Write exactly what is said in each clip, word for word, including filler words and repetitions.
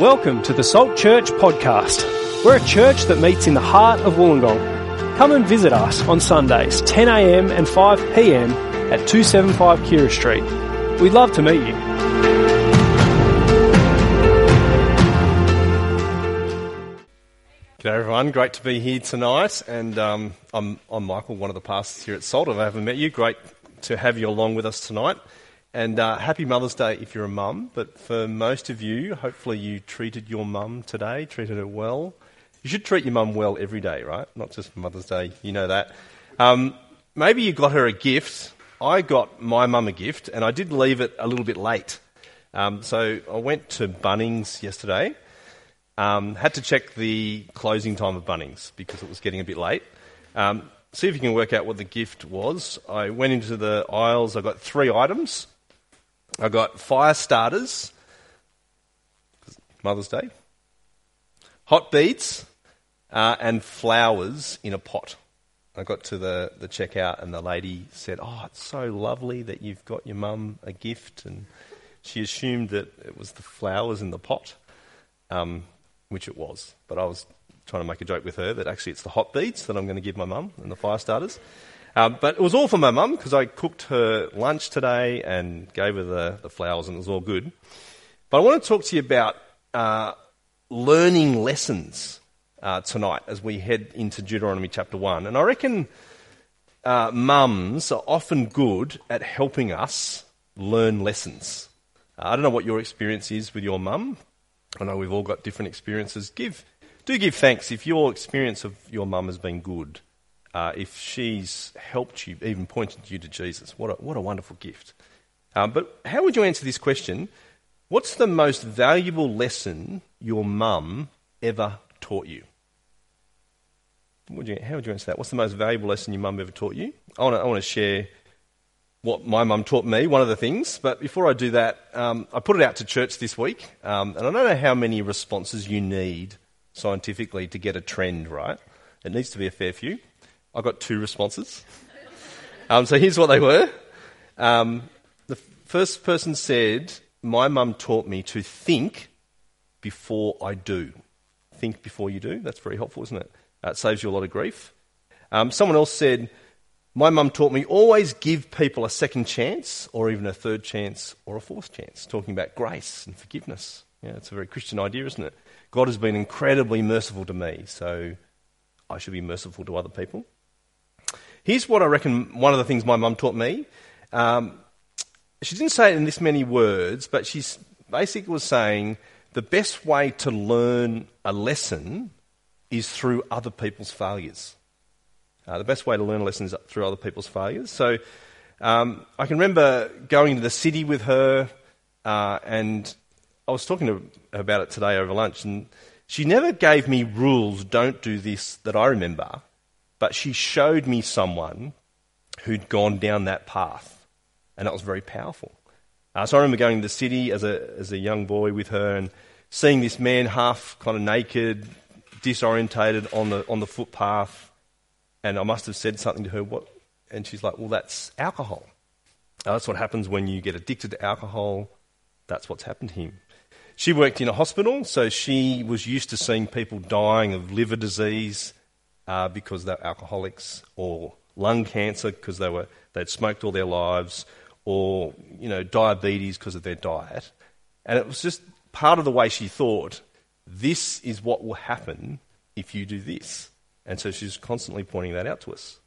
Welcome to the Salt Church podcast. We're a church that meets in the heart of Wollongong. Come and visit us on Sundays, ten a.m. and five p.m. at two seventy-five Keira Street. We'd love to meet you. G'day everyone, great to be here tonight, and um, I'm, I'm Michael, one of the pastors here at Salt. If I haven't met you, great to have you along with us tonight. And uh, happy Mother's Day if you're a mum, but for most of you, hopefully you treated your mum today, treated her well. You should treat your mum well every day, right? Not just for Mother's Day, you know that. Um, maybe you got her a gift. I got my mum a gift, and I did leave it a little bit late. Um, so I went to Bunnings yesterday, um, had to check the closing time of Bunnings because it was getting a bit late. Um, see if you can work out what the gift was. I went into the aisles, I got three items. I got fire starters, Mother's Day, hot beads, uh, and flowers in a pot. I got to the, the checkout and the lady said, "Oh, it's so lovely that you've got your mum a gift." And she assumed that it was the flowers in the pot, um, which it was. But I was trying to make a joke with her that actually it's the hot beads that I'm going to give my mum and the fire starters. Uh, but it was all for my mum because I cooked her lunch today and gave her the, the flowers, and it was all good. But I want to talk to you about uh, learning lessons uh, tonight as we head into Deuteronomy chapter one. And I reckon uh, mums are often good at helping us learn lessons. Uh, I don't know what your experience is with your mum. I know we've all got different experiences. Give, do give thanks if your experience of your mum has been good. Uh, if she's helped you, even pointed you to Jesus, what a, what a wonderful gift. Um, but how would you answer this question? What's the most valuable lesson your mum ever taught you? Would you how would you answer that? What's the most valuable lesson your mum ever taught you? I want to I want to share what my mum taught me, one of the things. But before I do that, um, I put it out to church this week, um, and I don't know how many responses you need scientifically to get a trend right. It needs to be a fair few. I got two responses. Um, so here's what they were. Um, the first person said, "My mum taught me to think before I do." Think before you do. That's very helpful, isn't it? Uh, it saves you a lot of grief. Um, someone else said, "My mum taught me always give people a second chance or even a third chance or a fourth chance." Talking about grace and forgiveness. Yeah, it's a very Christian idea, isn't it? God has been incredibly merciful to me, so I should be merciful to other people. Here's what I reckon one of the things my mum taught me. Um, she didn't say it in this many words, but she basically was saying the best way to learn a lesson is through other people's failures. Uh, the best way to learn a lesson is through other people's failures. So um, I can remember going to the city with her, uh, and I was talking to her about it today over lunch, and she never gave me rules, don't do this, that I remember. But she showed me someone who'd gone down that path, and that was very powerful. Uh, so I remember going to the city as a as a young boy with her and seeing this man half kind of naked, disorientated on the on the footpath, and I must have said something to her. What? And she's like, "Well, that's alcohol. Uh, that's what happens when you get addicted to alcohol. That's what's happened to him." She worked in a hospital, so she was used to seeing people dying of liver disease. Uh, because they were alcoholics, or lung cancer because they were they'd smoked all their lives, or you know diabetes because of their diet, and it was just part of the way she thought. This is what will happen if you do this, and so she's constantly pointing that out to us.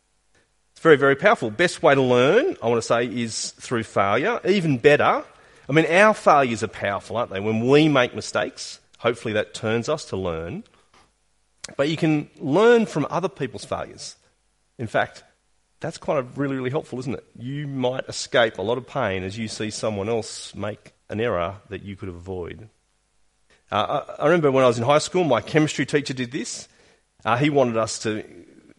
It's very very powerful. Best way to learn, I want to say, is through failure. Even better, I mean, our failures are powerful, aren't they? When we make mistakes, hopefully that turns us to learn. But you can learn from other people's failures. In fact, that's kind of really, really helpful, isn't it? You might escape a lot of pain as you see someone else make an error that you could avoid. Uh, I, I remember when I was in high school, my chemistry teacher did this. Uh, he wanted us to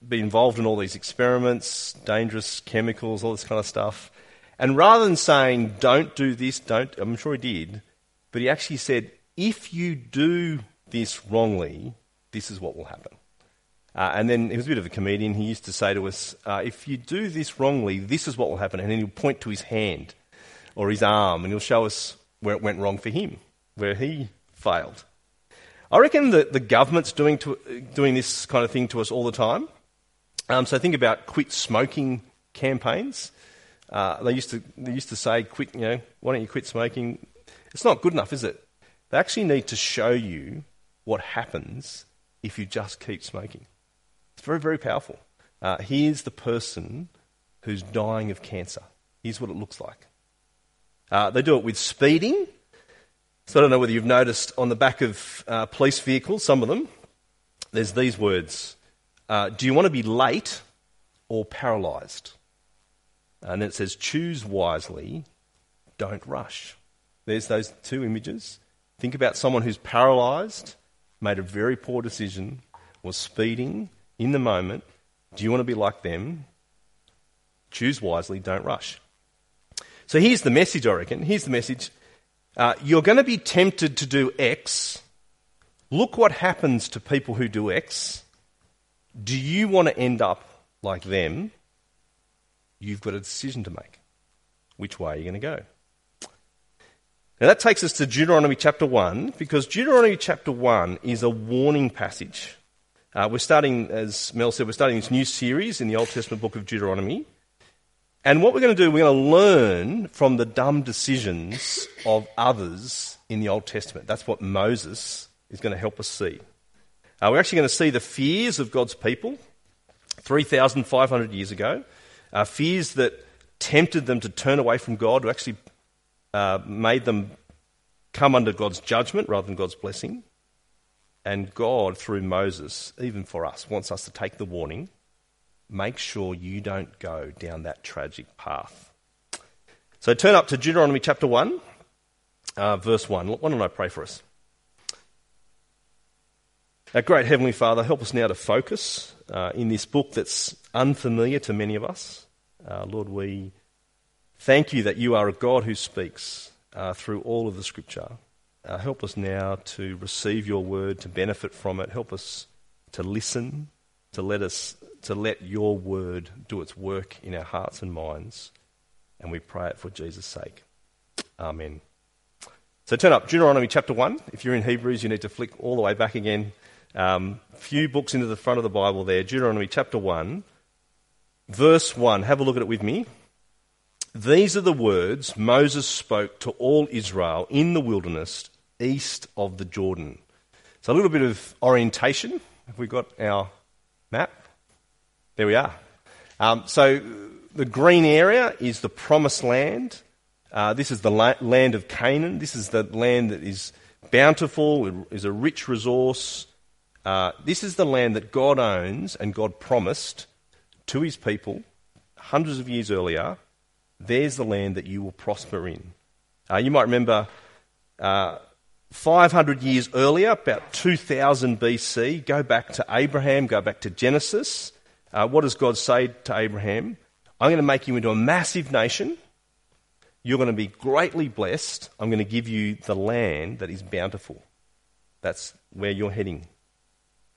be involved in all these experiments, dangerous chemicals, all this kind of stuff. And rather than saying, "Don't do this, don't," I'm sure he did, but he actually said, "If you do this wrongly, this is what will happen." Uh, and then he was a bit of a comedian. He used to say to us, uh, if you do this wrongly, this is what will happen. And then he'll point to his hand or his arm and he'll show us where it went wrong for him, where he failed. I reckon that the government's doing to, doing this kind of thing to us all the time. Um, so think about quit smoking campaigns. Uh, they used to they used to say, "Quit, you know, why don't you quit smoking?" It's not good enough, is it? They actually need to show you what happens if you just keep smoking. It's very, very powerful. Uh, here's the person who's dying of cancer. Here's what it looks like. Uh, they do it with speeding. So I don't know whether you've noticed on the back of uh, police vehicles, some of them, there's these words. Uh, do you want to be late or paralysed? And then it says, choose wisely, don't rush. There's those two images. Think about someone who's paralysed, made a very poor decision, was speeding in the moment. Do you want to be like them? Choose wisely, don't rush. So here's the message, I reckon. Here's the message. Uh, you're going to be tempted to do X. Look what happens to people who do X. Do you want to end up like them? You've got a decision to make. Which way are you going to go? Now that takes us to Deuteronomy chapter one, because Deuteronomy chapter one is a warning passage. Uh, we're starting, as Mel said, we're starting this new series in the Old Testament book of Deuteronomy. And what we're going to do, we're going to learn from the dumb decisions of others in the Old Testament. That's what Moses is going to help us see. Uh, we're actually going to see the fears of God's people three thousand five hundred years ago, uh, fears that tempted them to turn away from God, who actually uh, made them come under God's judgment rather than God's blessing. And God, through Moses, even for us, wants us to take the warning. Make sure you don't go down that tragic path. So turn up to Deuteronomy chapter one, uh, verse one. Why don't I pray for us? Our great Heavenly Father, help us now to focus uh, in this book that's unfamiliar to many of us. Uh, Lord, we thank you that you are a God who speaks uh, through all of the Scripture. Uh, help us now to receive your word, to benefit from it. Help us to listen, to let us... to let your word do its work in our hearts and minds, and we pray it for Jesus' sake. Amen. So turn up, Deuteronomy chapter one. If you're in Hebrews, you need to flick all the way back again. Um, few books into the front of the Bible there. Deuteronomy chapter one, verse one. Have a look at it with me. These are the words Moses spoke to all Israel in the wilderness east of the Jordan. So a little bit of orientation. Have we got our map? There we are. Um, so the green area is the promised land. Uh, this is the la- land of Canaan. This is the land that is bountiful, is a rich resource. Uh, this is the land that God owns and God promised to his people hundreds of years earlier. There's the land that you will prosper in. Uh, you might remember uh, five hundred years earlier, about two thousand B C, go back to Abraham, go back to Genesis. Uh, what does God say to Abraham? I'm going to make you into a massive nation. You're going to be greatly blessed. I'm going to give you the land that is bountiful. That's where you're heading.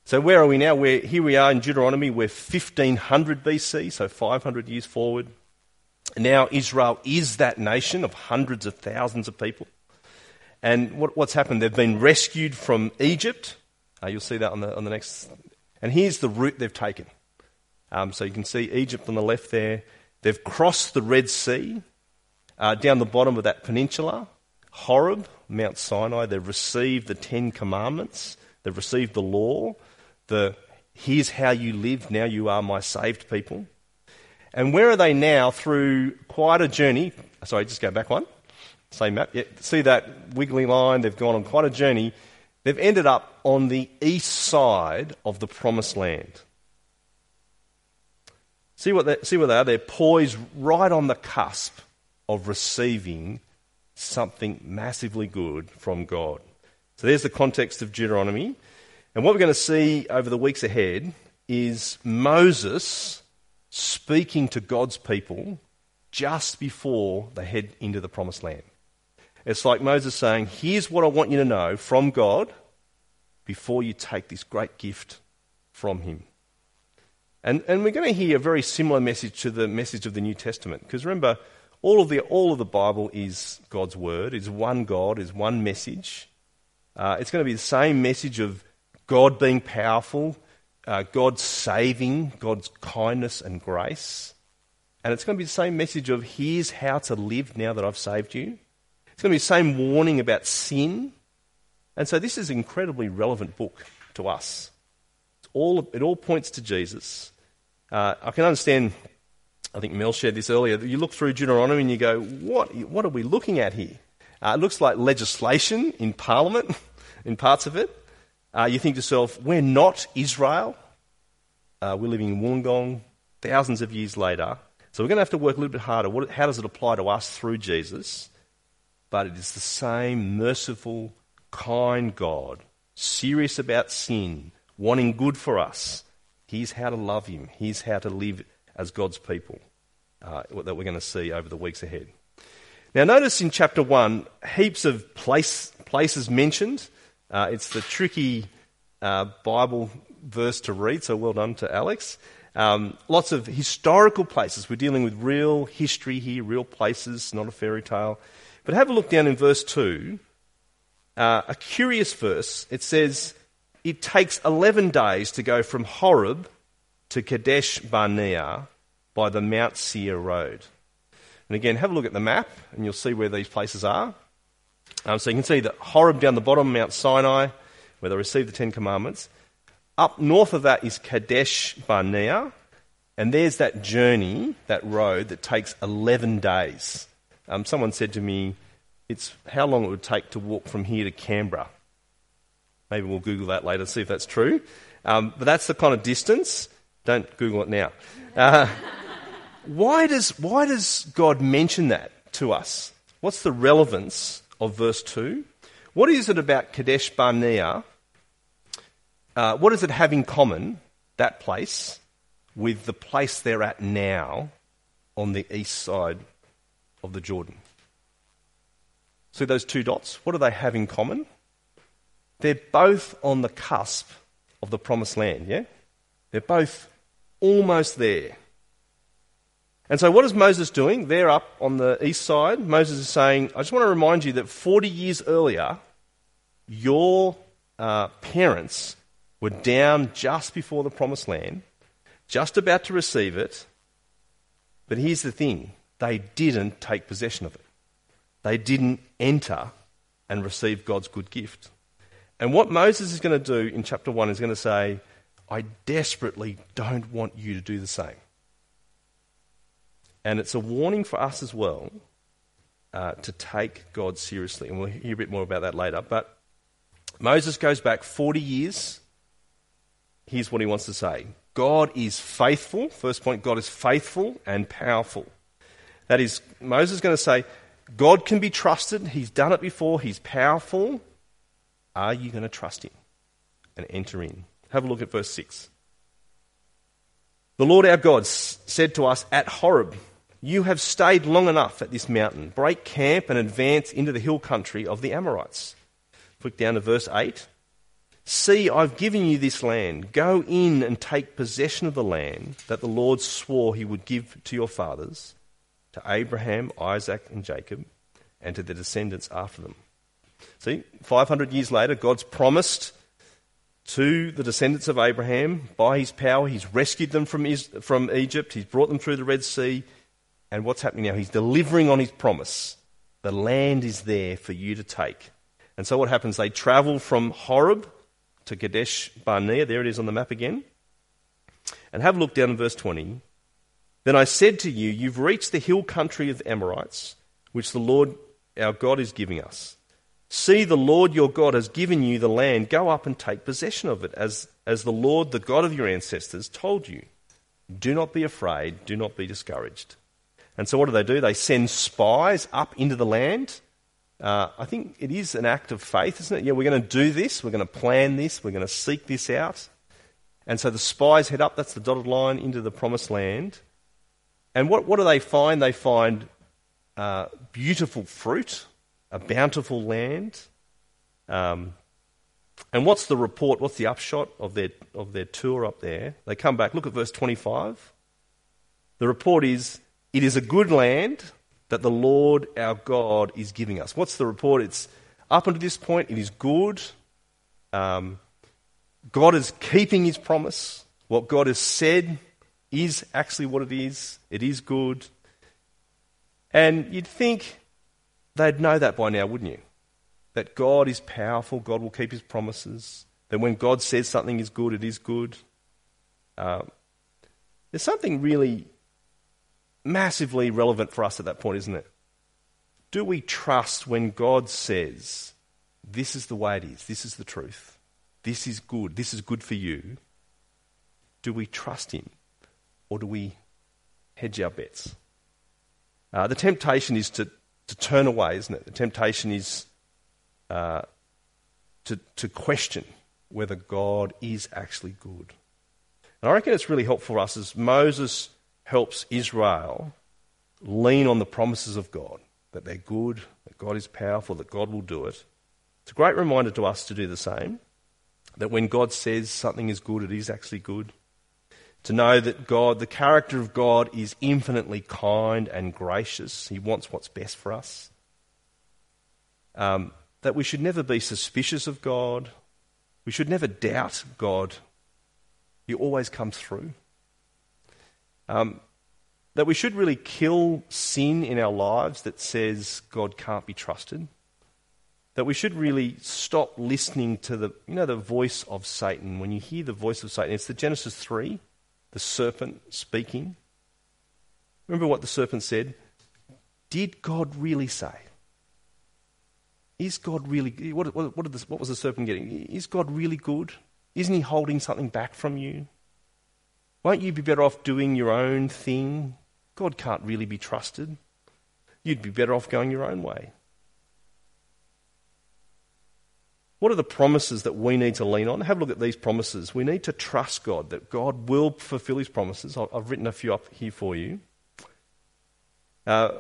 So where are we now? We're, here we are in Deuteronomy. We're fifteen hundred B C, so five hundred years forward. Now Israel is that nation of hundreds of thousands of people. And what, what's happened? They've been rescued from Egypt. Uh, you'll see that on the on the next. And here's the route they've taken. Um, so you can see Egypt on the left there. They've crossed the Red Sea. Uh, down the bottom of that peninsula, Horeb, Mount Sinai, they've received the Ten Commandments. They've received the law. The here's how you live, now you are my saved people. And where are they now through quite a journey? Sorry, just go back one. Same map. Yeah, see that wiggly line? They've gone on quite a journey. They've ended up on the east side of the Promised Land. See what they, see what they are? They're poised right on the cusp of receiving something massively good from God. So there's the context of Deuteronomy. And what we're going to see over the weeks ahead is Moses speaking to God's people just before they head into the Promised Land. It's like Moses saying, here's what I want you to know from God before you take this great gift from him. And and we're going to hear a very similar message to the message of the New Testament. Because remember, all of the all of the Bible is God's word, is one God, is one message. Uh, it's going to be the same message of God being powerful, uh, God saving, God's kindness and grace. And it's going to be the same message of here's how to live now that I've saved you. It's going to be the same warning about sin. And so this is an incredibly relevant book to us. It's all, it all points to Jesus. Uh, I can understand, I think Mel shared this earlier, that you look through Deuteronomy and you go, what, what are we looking at here? Uh, it looks like legislation in Parliament, in parts of it. Uh, you think to yourself, we're not Israel. Uh, we're living in Wollongong thousands of years later. So we're going to have to work a little bit harder. What, how does it apply to us through Jesus? But it is the same merciful, kind God, serious about sin, wanting good for us. Here's how to love him. Here's how to live as God's people, uh, that we're going to see over the weeks ahead. Now notice in chapter one, heaps of place, places mentioned. Uh, it's the tricky uh, Bible verse to read, so well done to Alex. Um, lots of historical places. We're dealing with real history here, real places, not a fairy tale. But have a look down in verse two. Uh, a curious verse. It says, it takes eleven days to go from Horeb to Kadesh Barnea by the Mount Seir road. And again, have a look at the map and you'll see where these places are. Um, so you can see that Horeb down the bottom, Mount Sinai, where they received the Ten Commandments. Up north of that is Kadesh Barnea, and there's that journey, that road, that takes eleven days. Um, someone said to me, it's how long it would take to walk from here to Canberra. Maybe we'll Google that later, see if that's true. Um, but that's the kind of distance. Don't Google it now. Uh, why does why does God mention that to us? What's the relevance of verse two? What is it about Kadesh Barnea? Uh, what does it have in common, that place, with the place they're at now on the east side of the Jordan? See those two dots? What do they have in common? They're both on the cusp of the promised land, yeah? They're both almost there. And so what is Moses doing? They're up on the east side. Moses is saying, I just want to remind you that forty years earlier, your uh, parents were down just before the promised land, just about to receive it. But here's the thing, they didn't take possession of it. They didn't enter and receive God's good gift. And what Moses is going to do in chapter one is going to say, I desperately don't want you to do the same. And it's a warning for us as well uh, to take God seriously. And we'll hear a bit more about that later. But Moses goes back forty years. Here's what he wants to say. God is faithful. First point, God is faithful and powerful. That is, Moses is going to say, God can be trusted. He's done it before. He's powerful. Are you going to trust him and enter in? Have a look at verse six. The Lord our God said to us at Horeb, you have stayed long enough at this mountain. Break camp and advance into the hill country of the Amorites. Flick down to verse eight. See, I've given you this land. Go in and take possession of the land that the Lord swore he would give to your fathers, to Abraham, Isaac and Jacob, and to their descendants after them. See, five hundred years later, God's promised to the descendants of Abraham, by his power, he's rescued them from from Egypt, he's brought them through the Red Sea, and what's happening now? He's delivering on his promise. The land is there for you to take. And so what happens? They travel from Horeb to Kadesh Barnea, there it is on the map again, and have a look down in verse twenty. Then I said to you, you've reached the hill country of the Amorites, which the Lord our God is giving us. See, the Lord your God has given you the land. Go up and take possession of it, as, as the Lord, the God of your ancestors, told you. Do not be afraid. Do not be discouraged. And so what do they do? They send spies up into the land. Uh, I think it is an act of faith, isn't it? Yeah, we're going to do this. We're going to plan this. We're going to seek this out. And so the spies head up. That's the dotted line into the promised land. And what, what do they find? They find uh, beautiful fruit, a bountiful land. Um, and what's the report, what's the upshot of their of their tour up there? They come back, look at verse twenty-five. The report is, it is a good land that the Lord our God is giving us. What's the report? It's Up until this point, it is good. Um, God is keeping his promise. What God has said is actually what it is. It is good. And you'd think they'd know that by now, wouldn't you? That God is powerful, God will keep his promises, that when God says something is good, it is good. Um, there's something really massively relevant for us at that point, isn't it? Do we trust when God says, this is the way it is, this is the truth, this is good, this is good for you? Do we trust him, or do we hedge our bets? Uh, the temptation is to, to turn away, isn't it? The temptation is uh, to, to question whether God is actually good. And I reckon it's really helpful for us as Moses helps Israel lean on the promises of God, that they're good, that God is powerful, that God will do it. It's a great reminder to us to do the same, that when God says something is good, it is actually good. To know that God, the character of God, is infinitely kind and gracious. He wants what's best for us. Um, that we should never be suspicious of God. We should never doubt God. He always comes through. Um, that we should really kill sin in our lives that says God can't be trusted. That we should really stop listening to the, you know, the voice of Satan. When you hear the voice of Satan, it's the Genesis three. The serpent speaking. Remember what the serpent said? Did God really say? Is God really... What, what, what, did the, what was the serpent getting? Is God really good? Isn't he holding something back from you? Won't you be better off doing your own thing? God can't really be trusted. You'd be better off going your own way. What are the promises that we need to lean on? Have a look at these promises. We need to trust God, that God will fulfill his promises. I've written a few up here for you. Uh,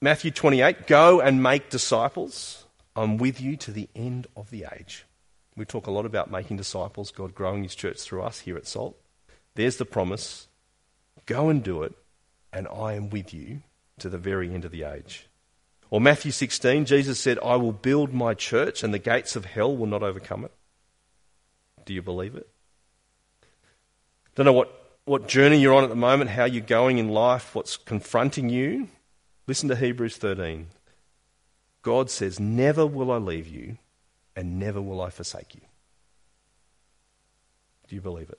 Matthew twenty-eight, go and make disciples. I'm with you to the end of the age. We talk a lot about making disciples, God growing his church through us here at Salt. There's the promise. Go and do it, and I am with you to the very end of the age. Or Matthew sixteen, Jesus said, I will build my church and the gates of hell will not overcome it. Do you believe it? Don't know what, what journey you're on at the moment, how you're going in life, what's confronting you. Listen to Hebrews thirteen. God says, never will I leave you and never will I forsake you. Do you believe it?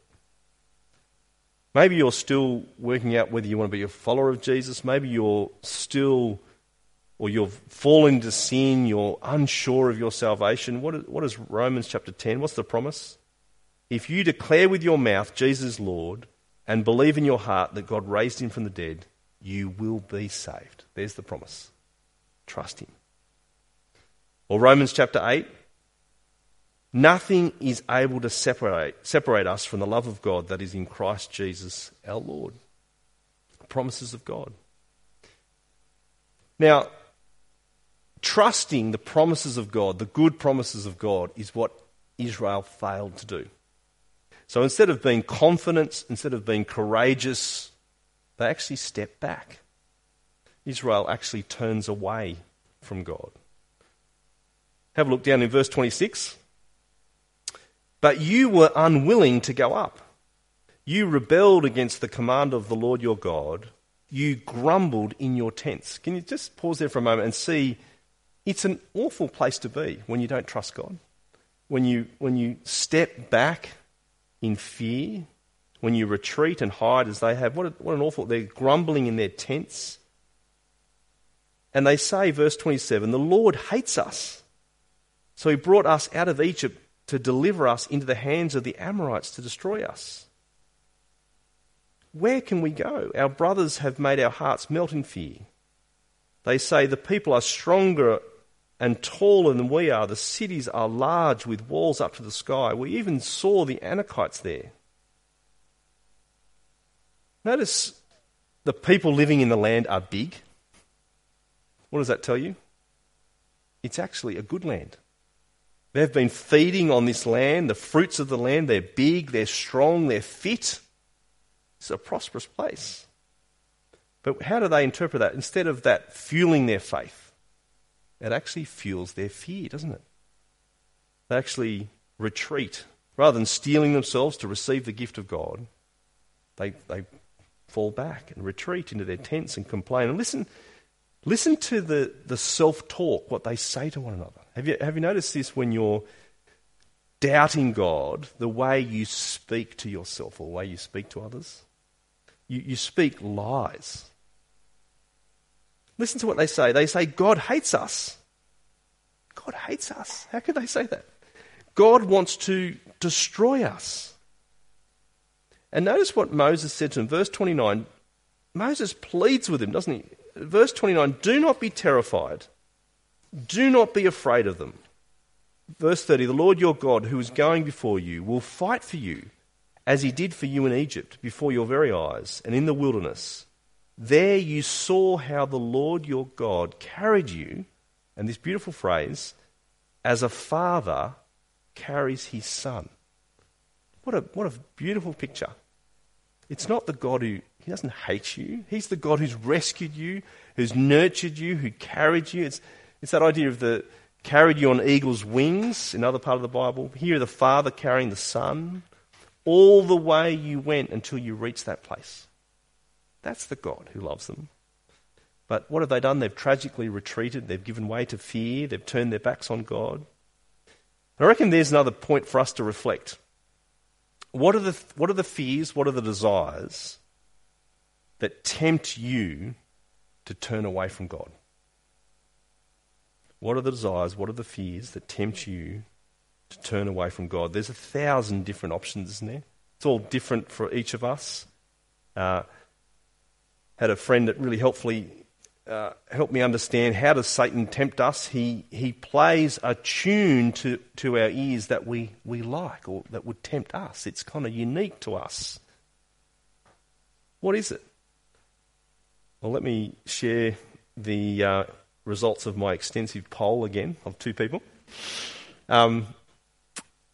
Maybe you're still working out whether you want to be a follower of Jesus. Maybe you're still... or you've fallen into sin, you're unsure of your salvation. What is, what is Romans chapter ten? What's the promise? If you declare with your mouth Jesus Lord and believe in your heart that God raised him from the dead, you will be saved. There's the promise. Trust him. Or Romans chapter eight, nothing is able to separate, separate us from the love of God that is in Christ Jesus our Lord. The promises of God. Now, trusting the promises of God, the good promises of God, is what Israel failed to do. So instead of being confident, instead of being courageous, they actually step back. Israel actually turns away from God. Have a look down in verse twenty-six. But you were unwilling to go up. You rebelled against the command of the Lord your God. You grumbled in your tents. Can you just pause there for a moment and see it's an awful place to be when you don't trust God, when you when you step back in fear, when you retreat and hide as they have. What, a, what an awful... They're grumbling in their tents. And they say, verse twenty-seven, the Lord hates us, so he brought us out of Egypt to deliver us into the hands of the Amorites to destroy us. Where can we go? Our brothers have made our hearts melt in fear. They say the people are stronger and taller than we are. The cities are large with walls up to the sky. We even saw the Anakites there. Notice the people living in the land are big. What does that tell you? It's actually a good land. They've been feeding on this land, the fruits of the land. They're big, they're strong, they're fit. It's a prosperous place. But how do they interpret that? Instead of that fueling their faith, it actually fuels their fear, doesn't it? They actually retreat. Rather than steeling themselves to receive the gift of God, they they fall back and retreat into their tents and complain. And listen, listen to the, the self-talk, what they say to one another. Have you have you noticed this when you're doubting God, the way you speak to yourself or the way you speak to others? You, you speak lies. Listen to what they say. They say, God hates us. God hates us. How could they say that? God wants to destroy us. And notice what Moses said to him. Verse twenty-nine, Moses pleads with him, doesn't he? Verse twenty-nine, do not be terrified. Do not be afraid of them. Verse thirty, the Lord your God who is going before you will fight for you as he did for you in Egypt before your very eyes and in the wilderness. There you saw how the Lord your God carried you, and this beautiful phrase, as a father carries his son. What a what a beautiful picture. It's not the God who, he doesn't hate you. He's the God who's rescued you, who's nurtured you, who carried you. It's, it's that idea of the carried you on eagle's wings, another part of the Bible. Here the father carrying the son, all the way you went until you reached that place. That's the God who loves them. But what have they done? They've tragically retreated. They've given way to fear. They've turned their backs on God. And I reckon there's another point for us to reflect. What are the what are the fears, what are the desires that tempt you to turn away from God? What are the desires, what are the fears that tempt you to turn away from God? There's a thousand different options, isn't there? It's all different for each of us. Uh had a friend that really helpfully uh, helped me understand, how does Satan tempt us? He he plays a tune to, to our ears that we, we like or that would tempt us. It's kind of unique to us. What is it? Well, let me share the uh, results of my extensive poll again of two people. Um,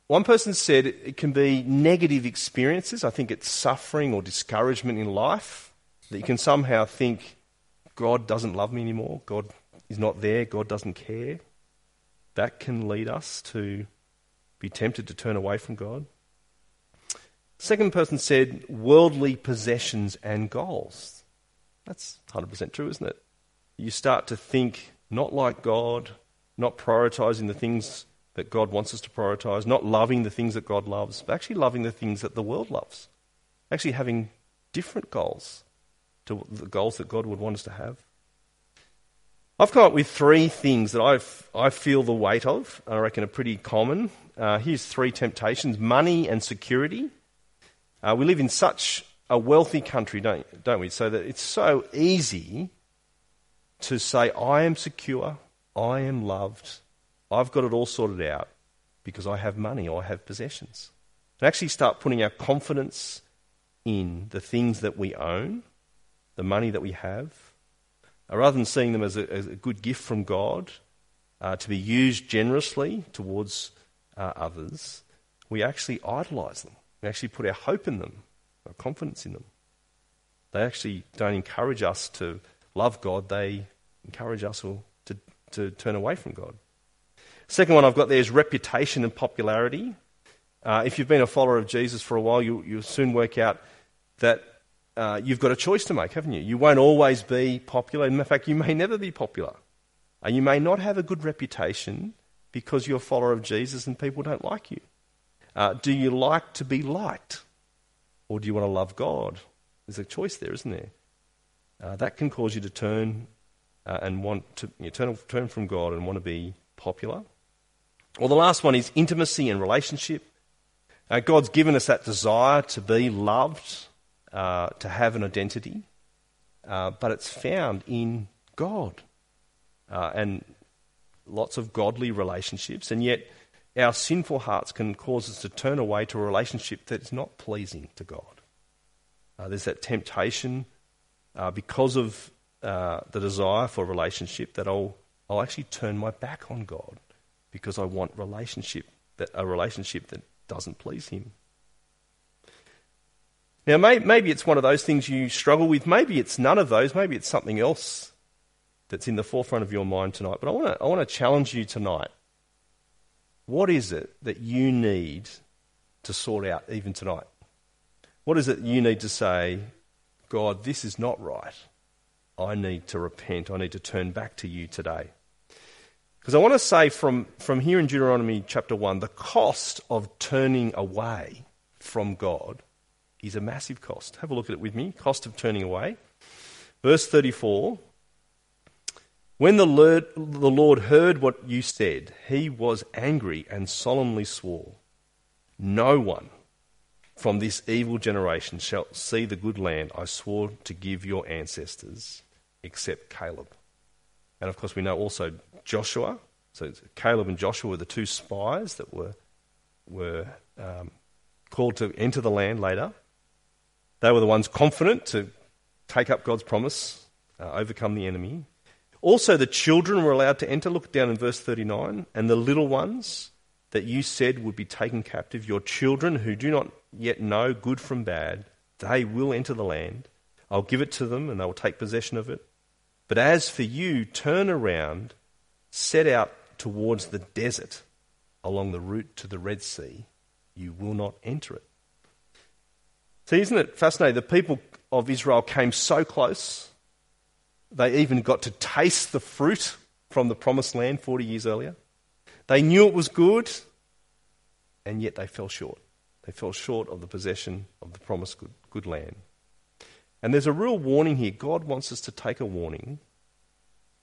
one person said it can be negative experiences. I think it's suffering or discouragement in life. That you can somehow think, God doesn't love me anymore, God is not there, God doesn't care. That can lead us to be tempted to turn away from God. Second person said, worldly possessions and goals. That's one hundred percent true, isn't it? You start to think, not like God, not prioritising the things that God wants us to prioritise, not loving the things that God loves, but actually loving the things that the world loves. Actually having different goals to the goals that God would want us to have. I've come up with three things that I've, I feel the weight of, I reckon are pretty common. Uh, here's three temptations, money and security. Uh, we live in such a wealthy country, don't, don't we? So that it's so easy to say, I am secure, I am loved, I've got it all sorted out because I have money or I have possessions. And actually start putting our confidence in the things that we own, the money that we have, rather than seeing them as a, as a good gift from God, uh, to be used generously towards uh, others, we actually idolise them. We actually put our hope in them, our confidence in them. They actually don't encourage us to love God, they encourage us all to, to turn away from God. Second one I've got there is reputation and popularity. Uh, if you've been a follower of Jesus for a while, you, you'll soon work out that Uh, you've got a choice to make, haven't you? You won't always be popular. In fact, you may never be popular. Uh, you may not have a good reputation because you're a follower of Jesus and people don't like you. Uh, do you like to be liked? Or do you want to love God? There's a choice there, isn't there? Uh, that can cause you to turn uh, and want to you know, turn, turn from God and want to be popular. Well, the last one is intimacy and relationship. Uh, God's given us that desire to be loved, Uh, to have an identity, uh, but it's found in God uh, and lots of godly relationships, and yet our sinful hearts can cause us to turn away to a relationship that's not pleasing to God. Uh, there's that temptation uh, because of uh, the desire for relationship that I'll I'll actually turn my back on God because I want relationship that a relationship that doesn't please Him. Now, maybe it's one of those things you struggle with. Maybe it's none of those. Maybe it's something else. that's in the forefront of your mind tonight. But I want to I want to challenge you tonight. What is it that you need to sort out even tonight? What is it you need to say, God, this is not right. I need to repent. I need to turn back to you today. Because I want to say from, from here in Deuteronomy chapter one, the cost of turning away from God is a massive cost. Have a look at it with me. Cost of turning away. Verse thirty-four. When the Lord, the Lord heard what you said, he was angry and solemnly swore, no one from this evil generation shall see the good land I swore to give your ancestors, except Caleb. And of course we know also Joshua. So Caleb and Joshua were the two spies that were were um, called to enter the land later. They were the ones confident to take up God's promise, uh, overcome the enemy. Also, the children were allowed to enter. Look down in verse thirty-nine. And the little ones that you said would be taken captive, your children who do not yet know good from bad, they will enter the land. I'll give it to them and they will take possession of it. But as for you, turn around, set out towards the desert along the route to the Red Sea. You will not enter it. See, isn't it fascinating? The people of Israel came so close. They even got to taste the fruit from the promised land forty years earlier. They knew it was good, and yet they fell short. They fell short of the possession of the promised good, good land. And there's a real warning here. God wants us to take a warning.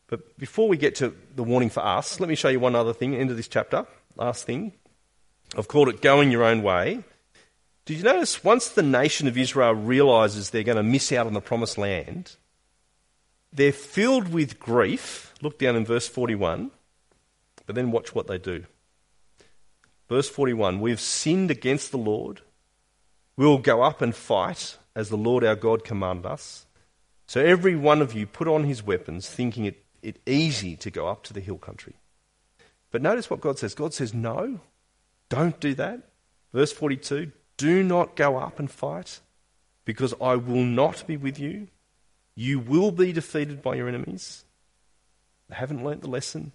But before we get to the warning for us, let me show you one other thing, end of this chapter, last thing. I've called it Going Your Own Way. Did you notice once the nation of Israel realises they're going to miss out on the promised land, they're filled with grief. Look down in verse forty-one, but then watch what they do. Verse forty-one, we've sinned against the Lord. We'll go up and fight as the Lord our God commanded us. So every one of you put on his weapons, thinking it, it easy to go up to the hill country. But notice what God says. God says, no, don't do that. Verse forty-two, do not go up and fight, because I will not be with you. You will be defeated by your enemies. They haven't learnt the lesson.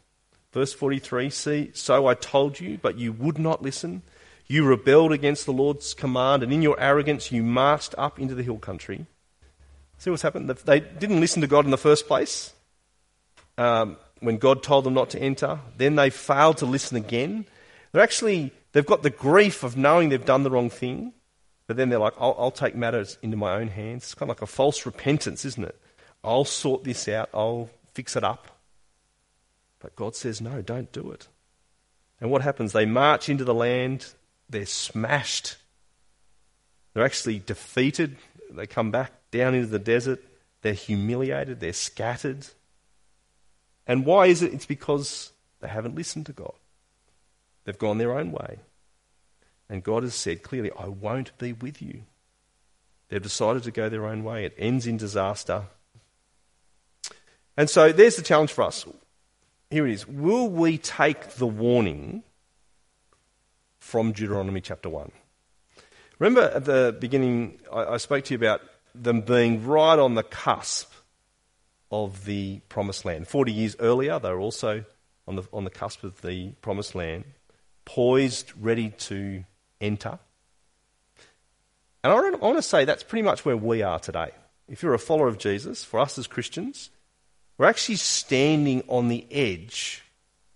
Verse forty-three, see, so I told you, but you would not listen. You rebelled against the Lord's command, and in your arrogance you marched up into the hill country. See what's happened? They didn't listen to God in the first place um, when God told them not to enter. Then they failed to listen again. They're actually, they've got the grief of knowing they've done the wrong thing. But then they're like, I'll, I'll take matters into my own hands. It's kind of like a false repentance, isn't it? I'll sort this out. I'll fix it up. But God says, no, don't do it. And what happens? They march into the land. They're smashed. They're actually defeated. They come back down into the desert. They're humiliated. They're scattered. And why is it? It's because they haven't listened to God. They've gone their own way. And God has said clearly, I won't be with you. They've decided to go their own way. It ends in disaster. And so there's the challenge for us. Here it is. Will we take the warning from Deuteronomy chapter one? Remember at the beginning, I, I spoke to you about them being right on the cusp of the promised land. Forty years earlier, they were also on the, on the cusp of the promised land, poised, ready to enter. And I want to say that's pretty much where we are today. If you're a follower of Jesus, for us as Christians, we're actually standing on the edge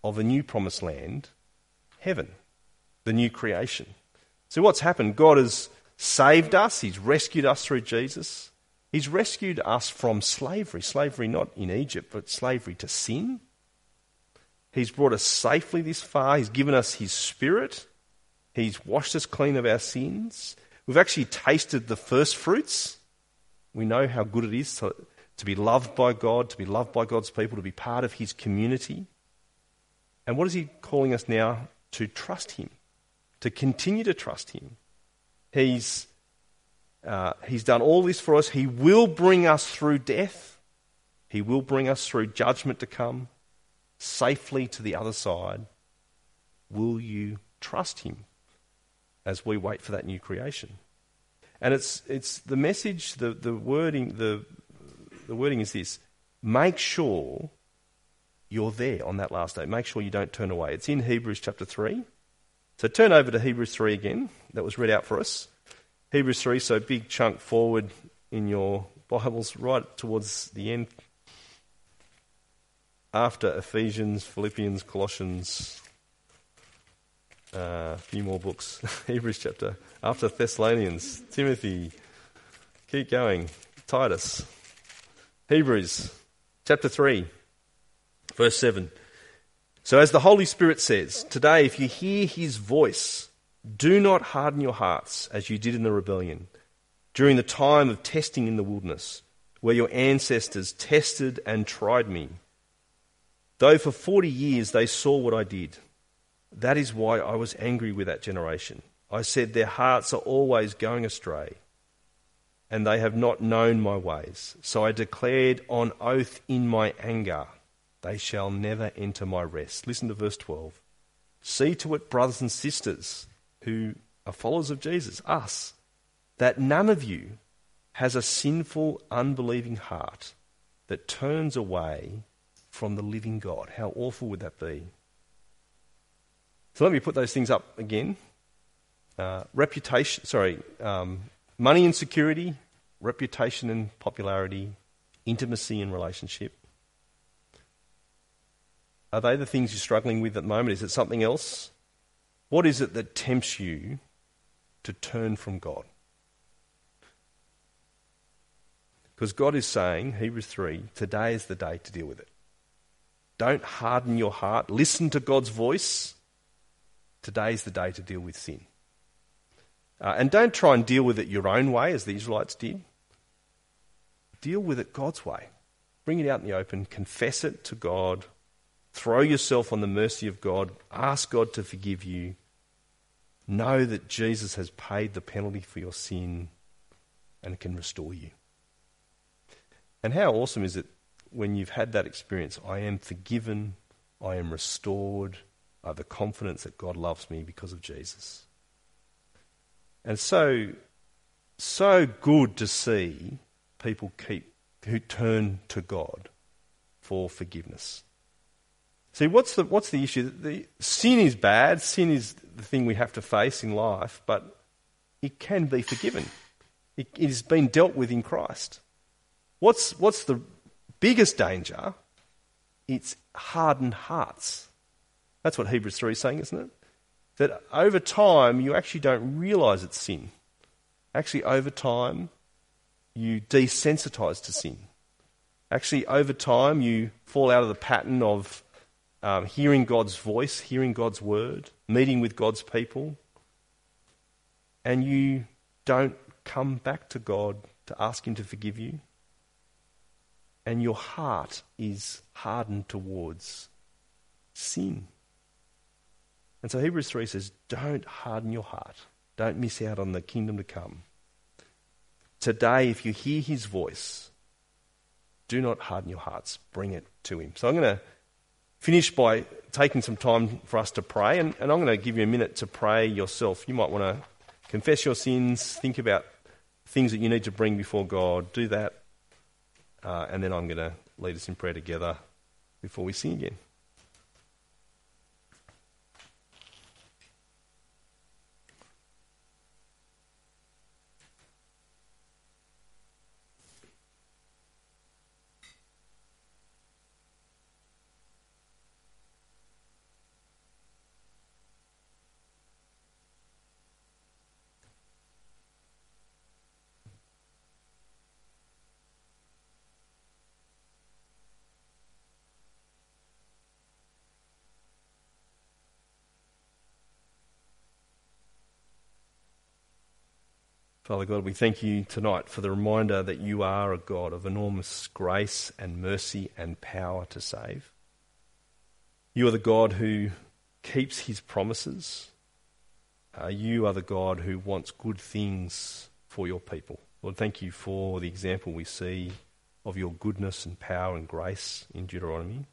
of a new promised land, heaven, the new creation. So what's happened? God has saved us. He's rescued us through Jesus. He's rescued us from slavery, slavery not in Egypt, but slavery to sin. He's brought us safely this far. He's given us his Spirit. He's washed us clean of our sins. We've actually tasted the first fruits. We know how good it is to, to be loved by God, to be loved by God's people, to be part of his community. And what is he calling us now? To trust him, to continue to trust him. He's, uh, he's done all this for us. He will bring us through death. He will bring us through judgment to come. Safely to the other side. Will you trust him as we wait for that new creation? And it's it's the message, the, the wording the the wording is this: make sure you're there on that last day. Make sure you don't turn away. It's in Hebrews chapter three. So turn over to Hebrews three again. That was read out for us. Hebrews three, so big chunk forward in your Bibles, right towards the end. After Ephesians, Philippians, Colossians, uh, a few more books. Hebrews chapter. After Thessalonians, Timothy. Keep going. Titus. Hebrews chapter three, verse seven. So as the Holy Spirit says, today if you hear his voice, do not harden your hearts as you did in the rebellion, during the time of testing in the wilderness, where your ancestors tested and tried me. Though for forty years they saw what I did, that is why I was angry with that generation. I said, their hearts are always going astray, and they have not known my ways. So I declared on oath in my anger, they shall never enter my rest. Listen to verse twelve. See to it, brothers and sisters, who are followers of Jesus, us, that none of you has a sinful, unbelieving heart that turns away from the living God. How awful would that be? So let me put those things up again. Uh, reputation, sorry, um, money and security, reputation and popularity, intimacy and relationship. Are they the things you're struggling with at the moment? Is it something else? What is it that tempts you to turn from God? Because God is saying, Hebrews three, today is the day to deal with it. Don't harden your heart. Listen to God's voice. Today's the day to deal with sin. Uh, and don't try and deal with it your own way, as the Israelites did. Deal with it God's way. Bring it out in the open. Confess it to God. Throw yourself on the mercy of God. Ask God to forgive you. Know that Jesus has paid the penalty for your sin and can restore you. And how awesome is it when you've had that experience? I am forgiven, I am restored, I have the confidence that God loves me because of Jesus. And so, so good to see people keep who turn to God for forgiveness. See, what's the what's the issue? The, sin is bad, sin is the thing we have to face in life, but it can be forgiven. It, it has been dealt with in Christ. What's what's the biggest danger? It's hardened hearts. That's what Hebrews three is saying, isn't it? That over time you actually don't realise it's sin. Actually, over time you desensitise to sin. Actually, over time you fall out of the pattern of um, hearing God's voice, hearing God's word, meeting with God's people, and you don't come back to God to ask him to forgive you. And your heart is hardened towards sin. And so Hebrews three says, don't harden your heart. Don't miss out on the kingdom to come. Today, if you hear his voice, do not harden your hearts. Bring it to him. So I'm going to finish by taking some time for us to pray. And, and I'm going to give you a minute to pray yourself. You might want to confess your sins. Think about things that you need to bring before God. Do that. Uh, and then I'm going to lead us in prayer together before we sing again. Father God, we thank you tonight for the reminder that you are a God of enormous grace and mercy and power to save. You are the God who keeps his promises. Uh, you are the God who wants good things for your people. Lord, thank you for the example we see of your goodness and power and grace in Deuteronomy.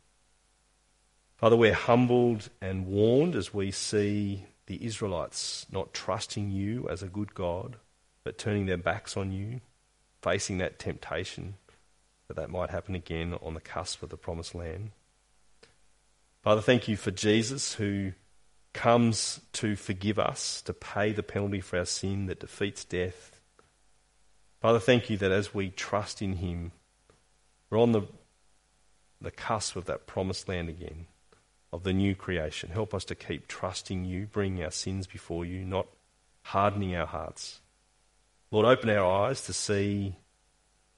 Father, we're humbled and warned as we see the Israelites not trusting you as a good God, but turning their backs on you, facing that temptation that that might happen again on the cusp of the promised land. Father, thank you for Jesus who comes to forgive us, to pay the penalty for our sin that defeats death. Father, thank you that as we trust in him, we're on the, the cusp of that promised land again, of the new creation. Help us to keep trusting you, bringing our sins before you, not hardening our hearts. Lord, open our eyes to see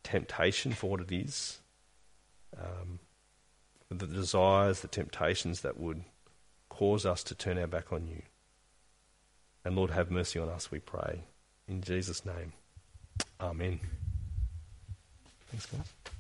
temptation for what it is, um, the desires, the temptations that would cause us to turn our back on you. And Lord, have mercy on us, we pray. In Jesus' name, amen. Thanks, guys.